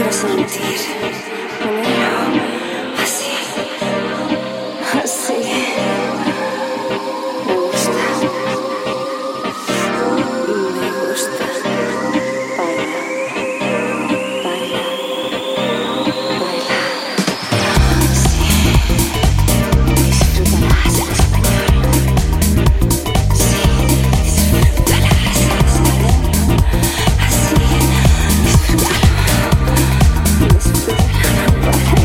quiero sentir lo mío así, así. Me gusta, me gusta. Baila, baila, baila. Sí, disfrútalas en español. Sí, disfrútalas en español. Así, disfrútalas. What?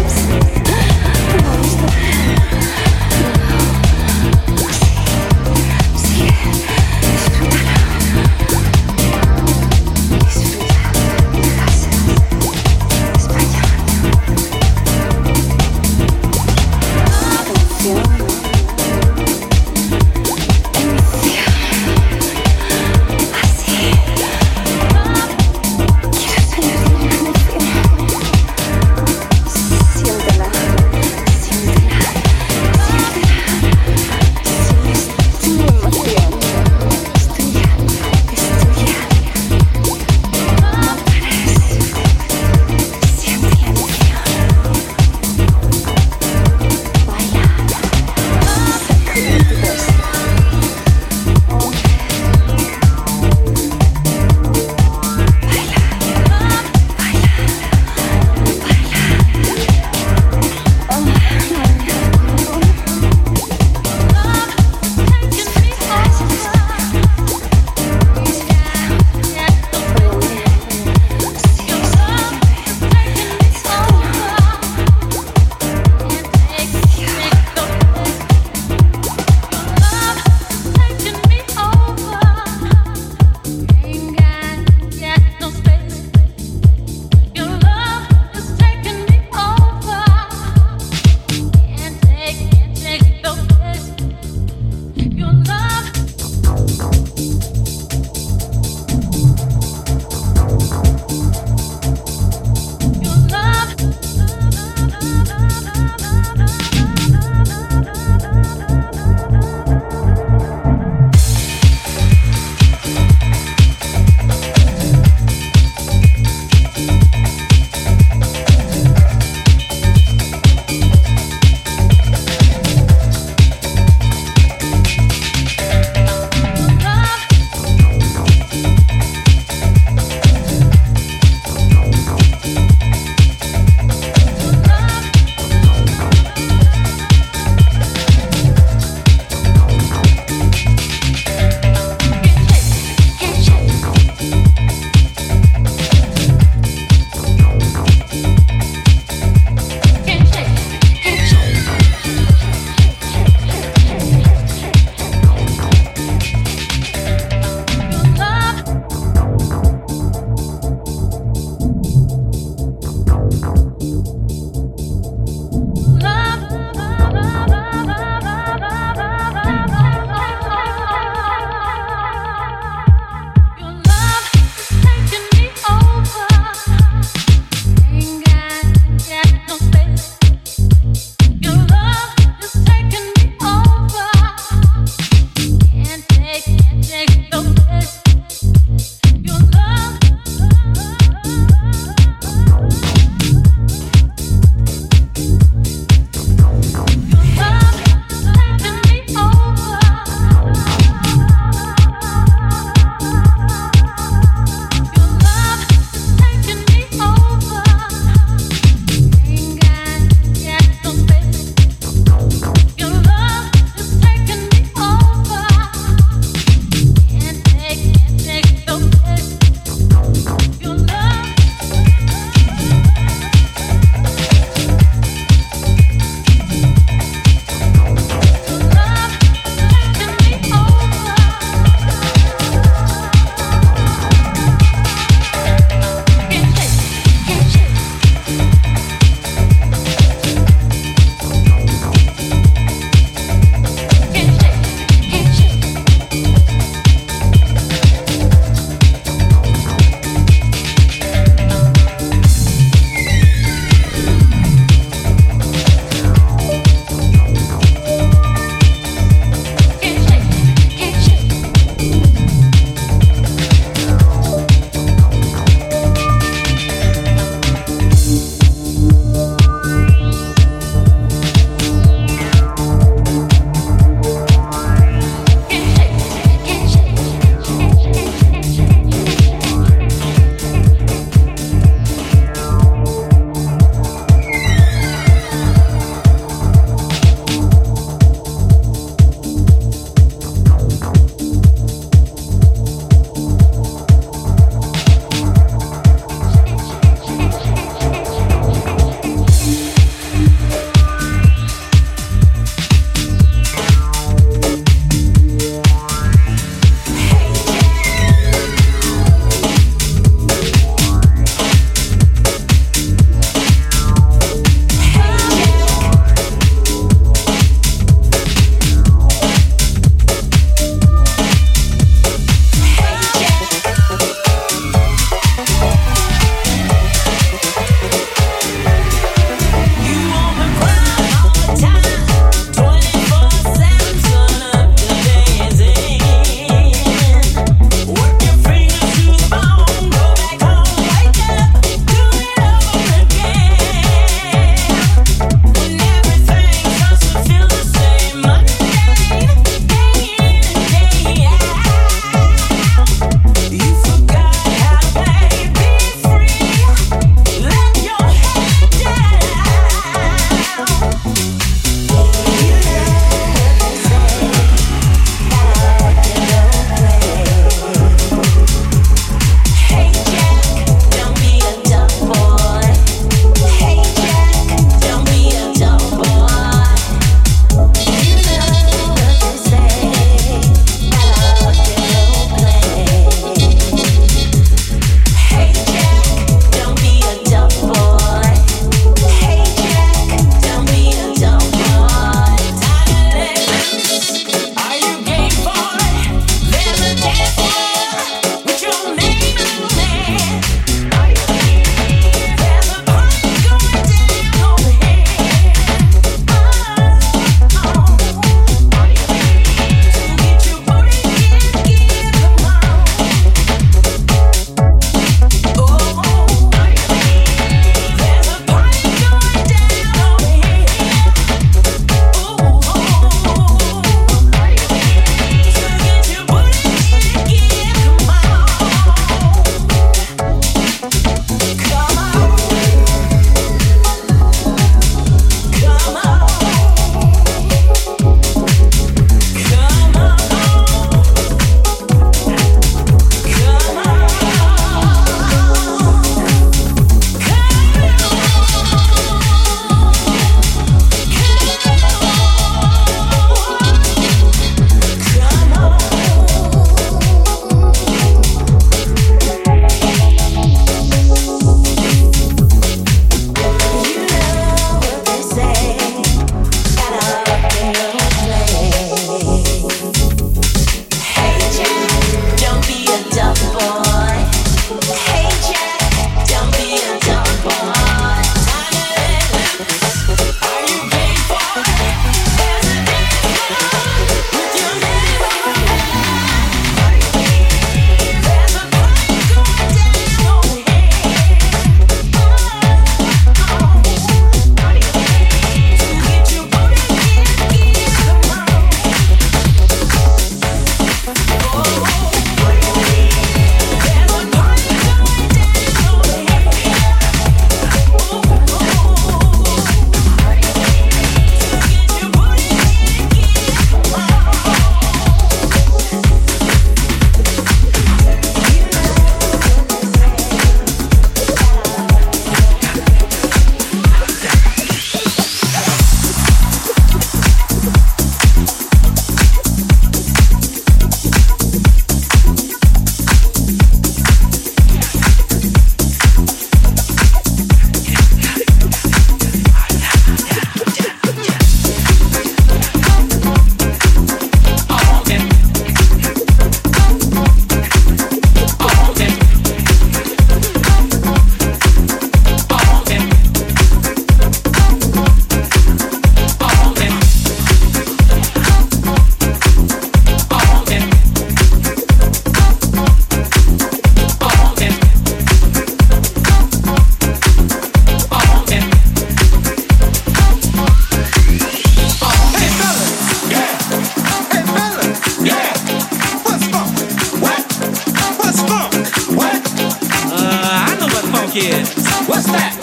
What's that?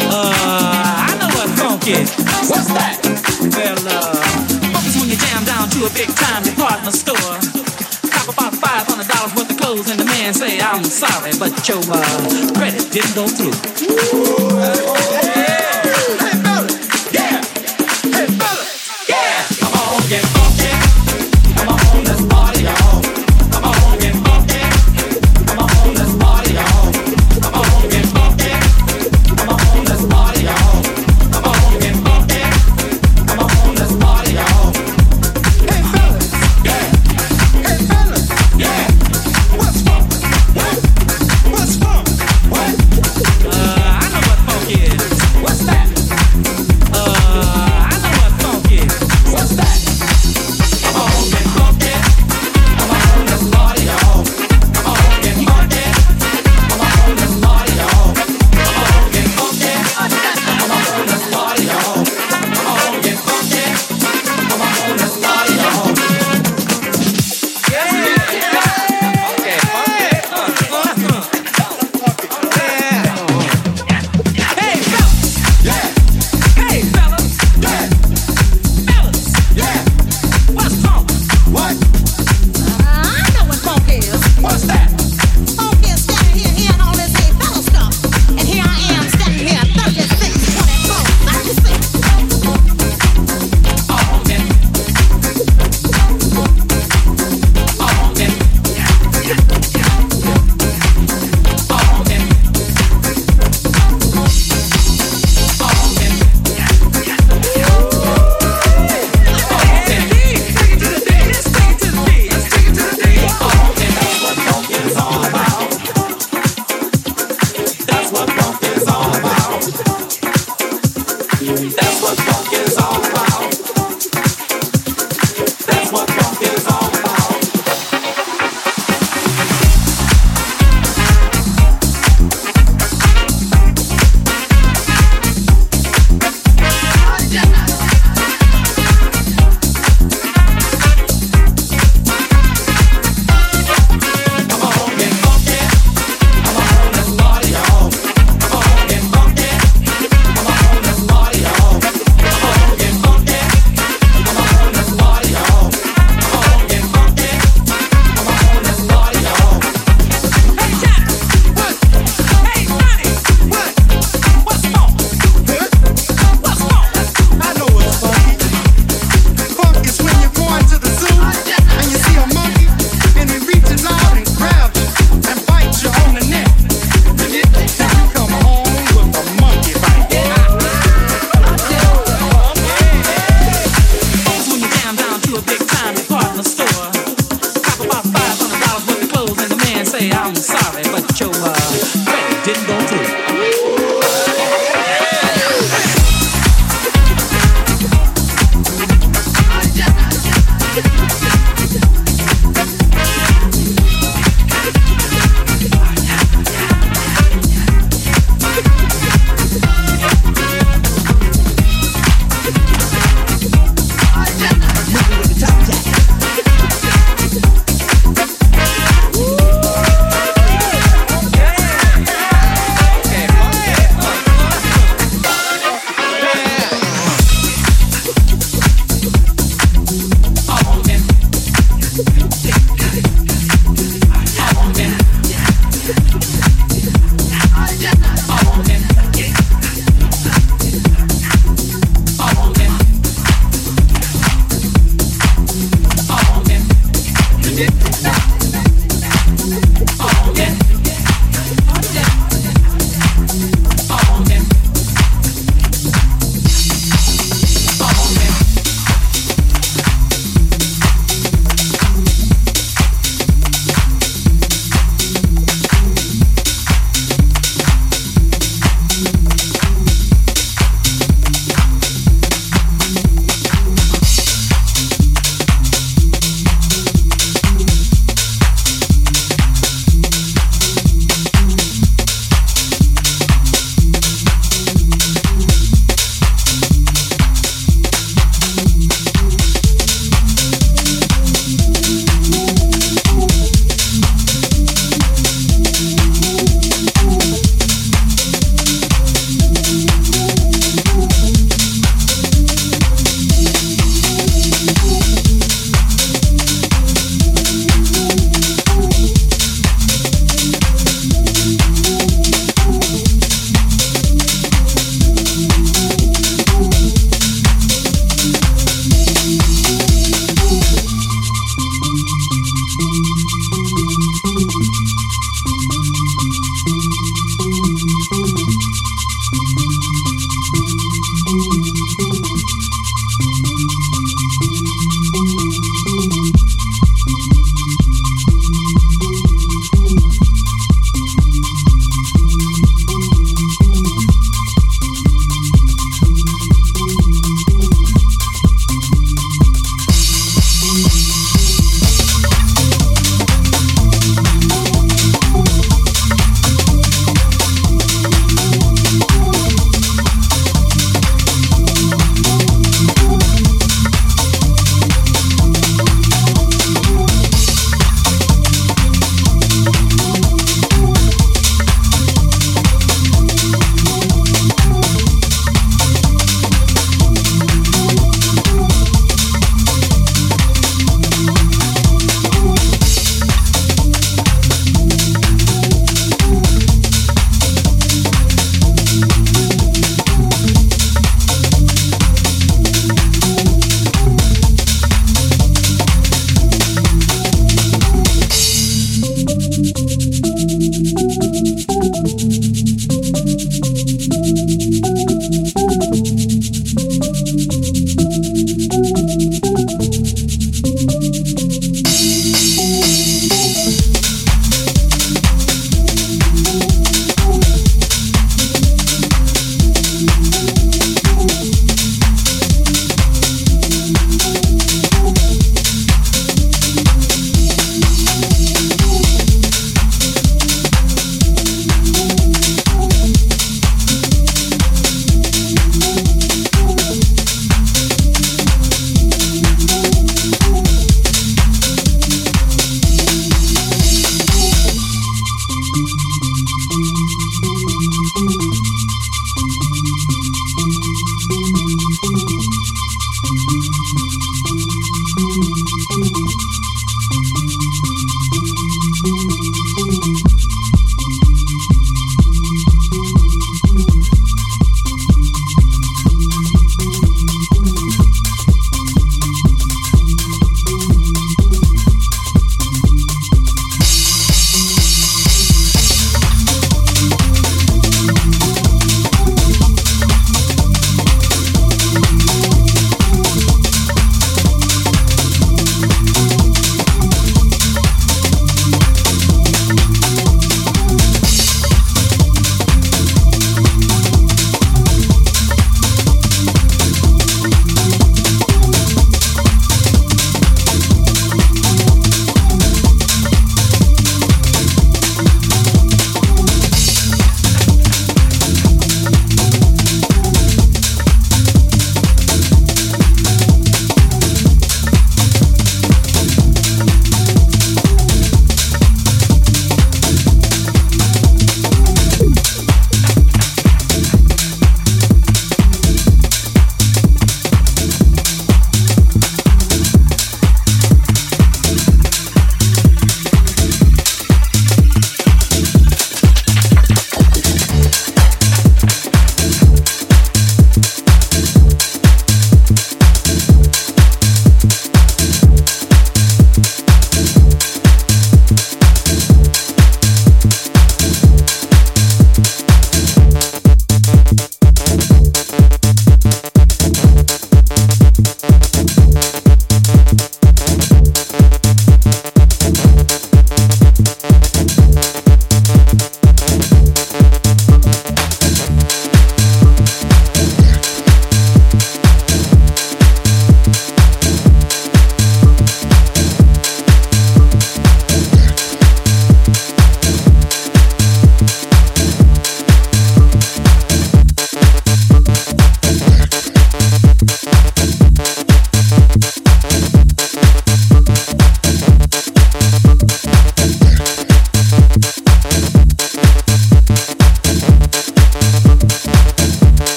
I know what funk is. What's that? Well, funk is when you jam down to a big time department store. Cop about $500 worth of clothes and the man say, I'm sorry, but your credit didn't go through. Ooh, yeah. Hey, fella. Yeah. Hey, fella. Yeah. Come on, get funky. Come on, let's party, y'all. Come on, get funky. Come on, let's party, y'all. Come on, get funky. Come on, let's party, y'all. Come on, get funky. Come on, let's party, y'all. Hey, fellas. Yeah. Hey, fellas. Yeah. What's funk? What? What's funk? What? I know what funk is.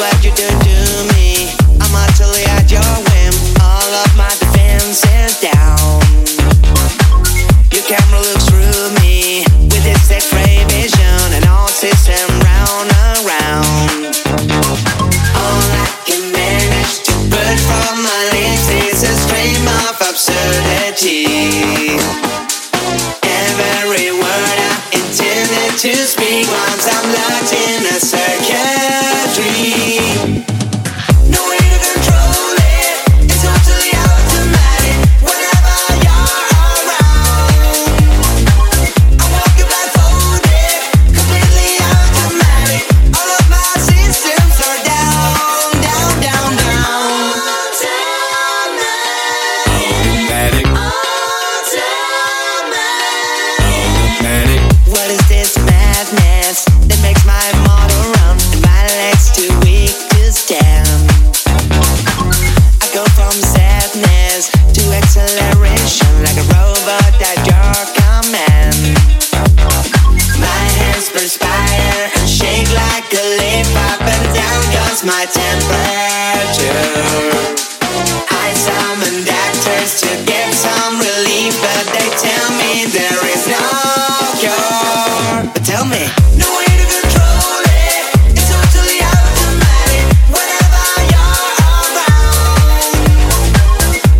what you do to me. I'm utterly at your whim. All of my defense is down. Your camera looks through me with its X-ray vision, and all system round and round. All I can manage to purge from my lips is a stream of absurdity. Every word I intended to speak once I'm locked in a circuitry. My temperature. I summon doctors to get some relief, but they tell me there is no cure. But tell me, no way to control it. It's totally automatic. Whenever you're around,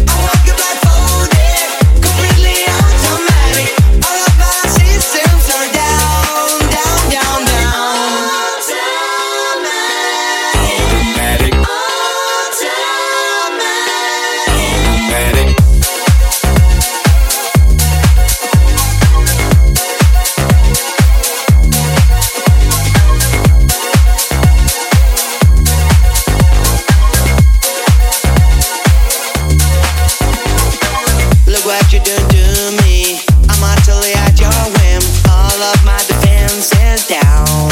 I walk a blindfolded, completely automatic. All of my systems are down, down, down, down. What you do to me, I'm utterly at your whim. All of my defense is down.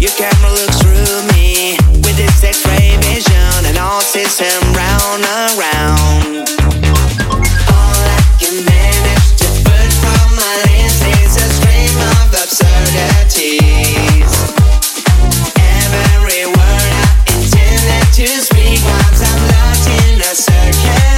Your camera looks through me with its X-ray vision, and all system round and round. All I can manage to put from my lips is a stream of absurdities. Every word I intended to speak once I'm locked in a circuitry.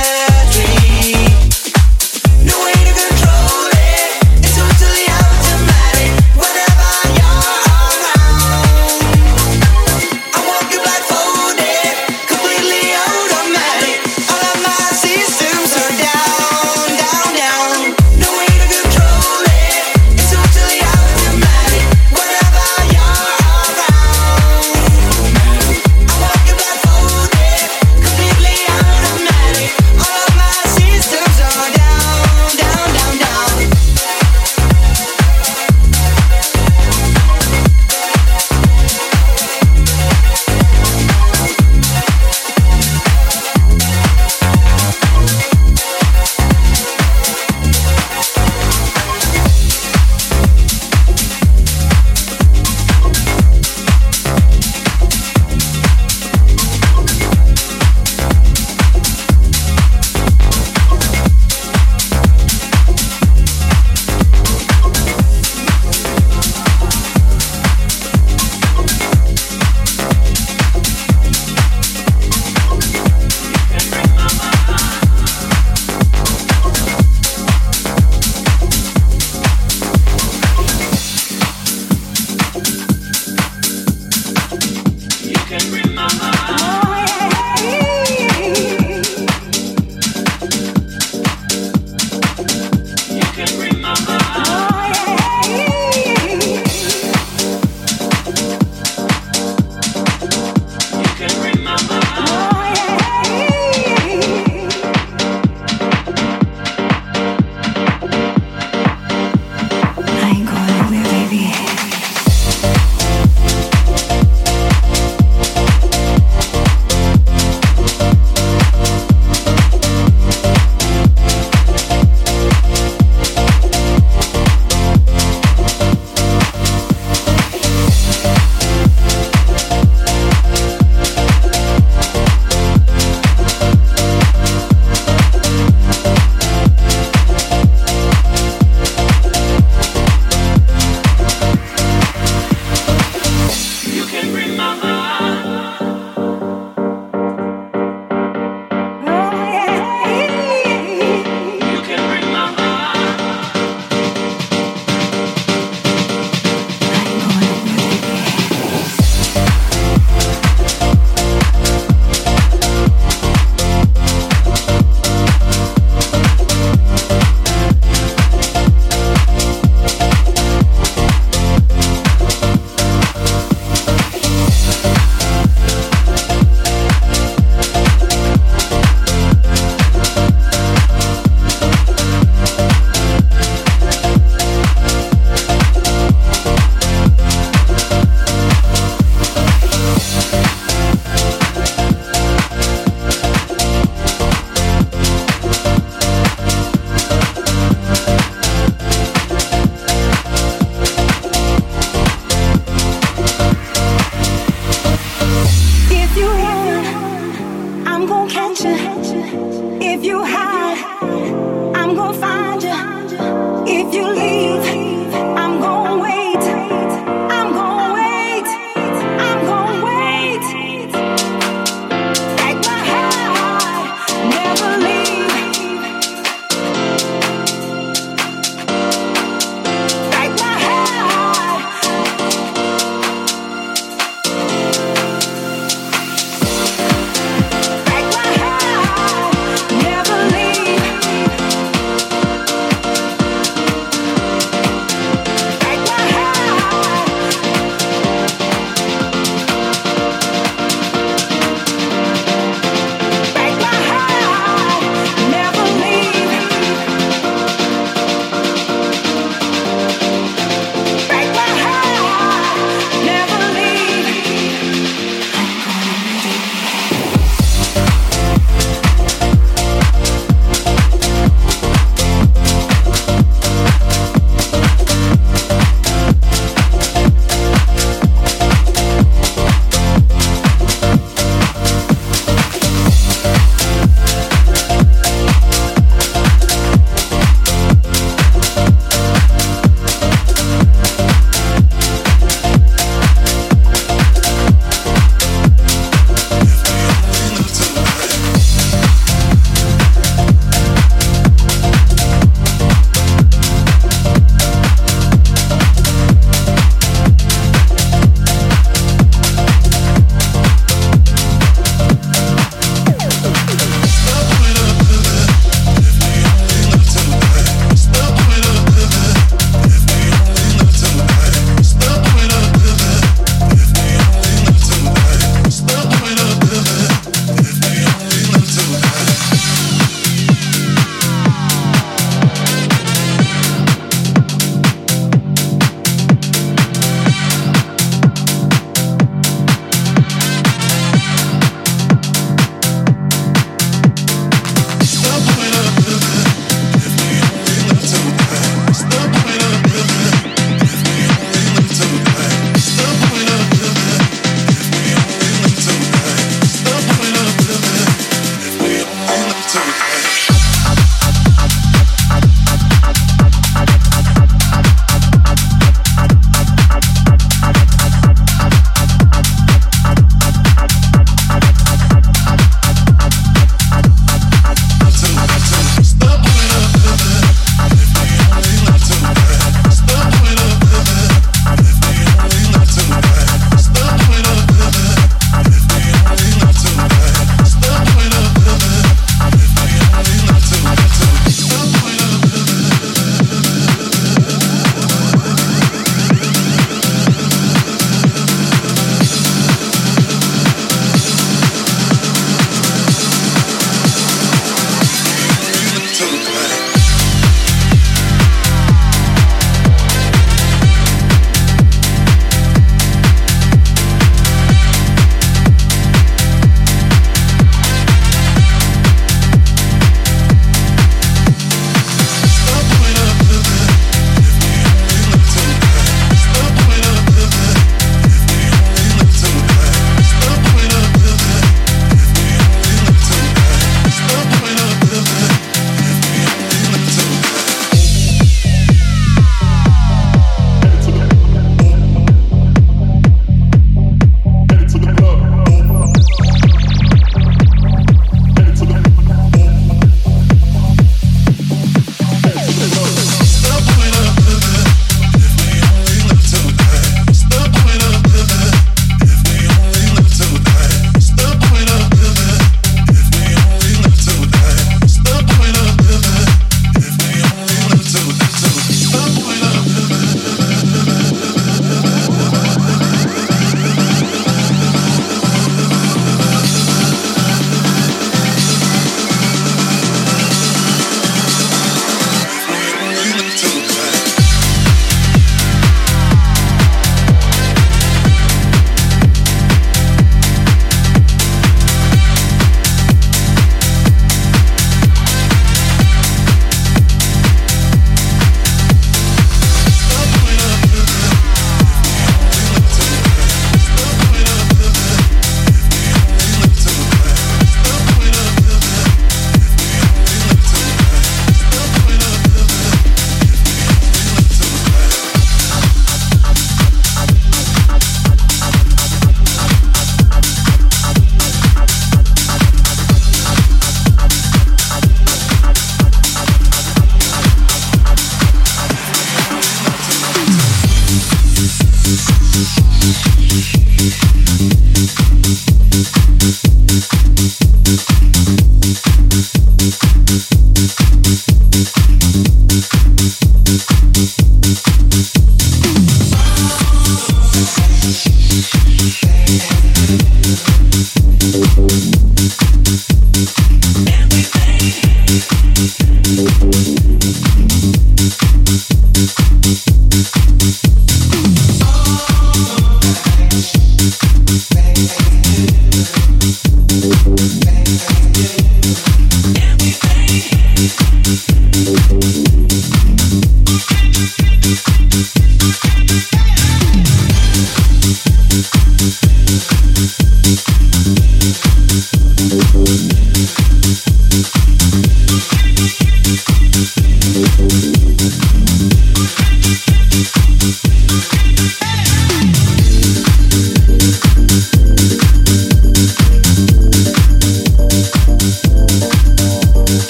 If you hide, I'm gonna find you. If you leave, I'm gonna wait. I'm gonna wait. I'm gonna wait. Take my heart, never leave. Take my heart. Take my heart. Never leave.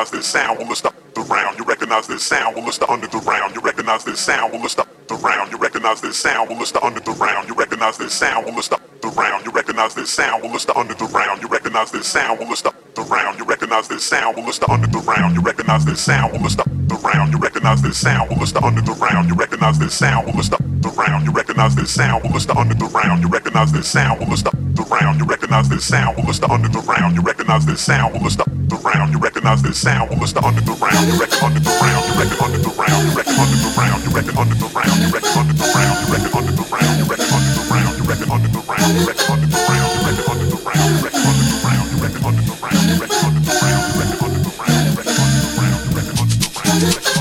recognize this sound, will list the round, you recognize this sound, will list the under the round, you recognize this sound, will list the round, you recognize this sound, will list the under the round, you recognize this sound, will list the round, you recognize this sound, will list the under the round, you recognize this sound, will list the round, you recognize this sound, will list the under the round, you recognize this sound, will list the round, you recognize this sound, will list the under the round, you recognize this sound, will list the round, you recognize this sound, will list the under the round, you recognize this sound, will list the round, you recognize this sound, will list the under the round, you recognize this sound, will list the round, you recognize this sound, will list the under the round, you reckon under the round, you reckon under the round, you reckon under the round, you reckon under the round, you reckon under the round, you reckon under the round, you reckon under the round, you reckon under the round, you reckon under the round, you reckon under the round, you reckon under the round, you reckon under the round, you reckon under the round, you reckon under the round, you reckon under the round, you reckon under the round, you reckon under the round, you reckon under the round, you reckon under the round.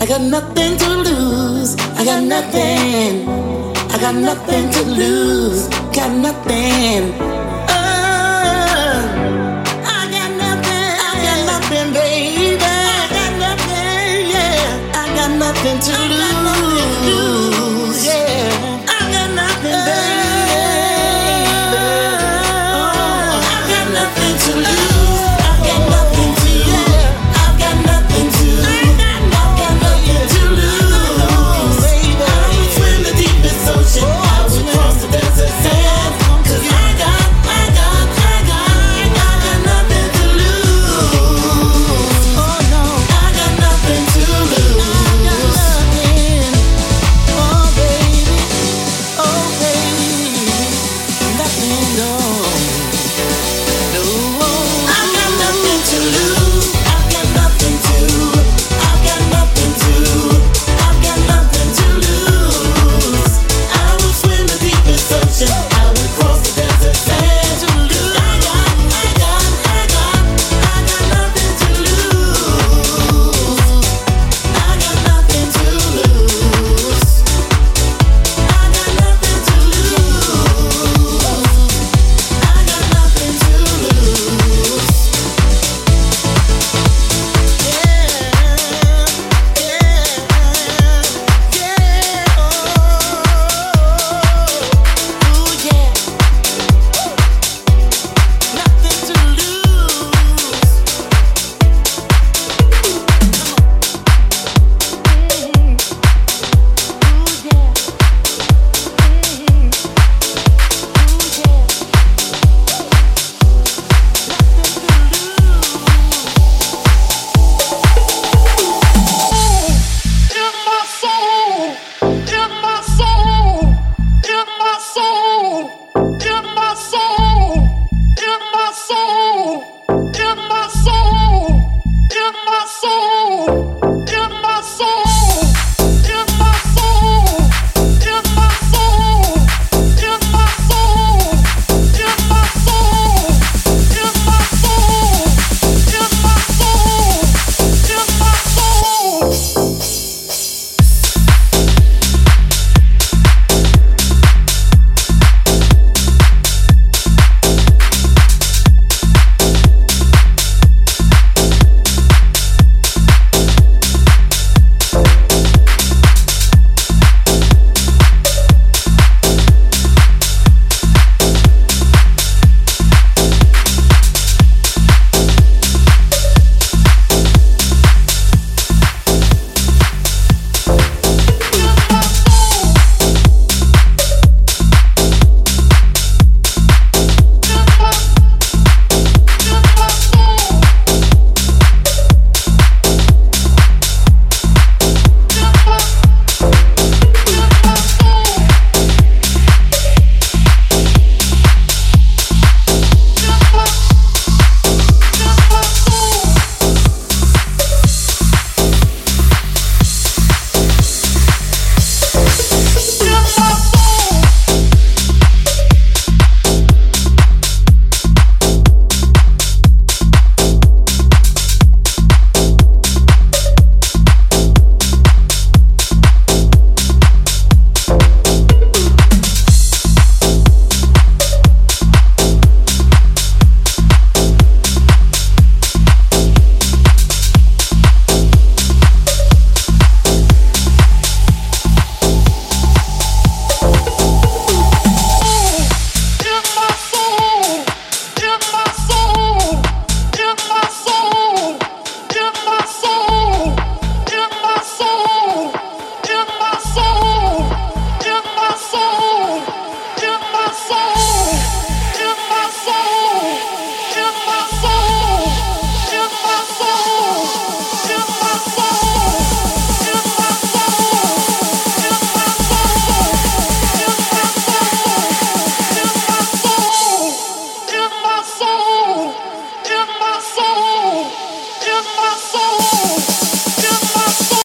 I got nothing to lose, got nothing.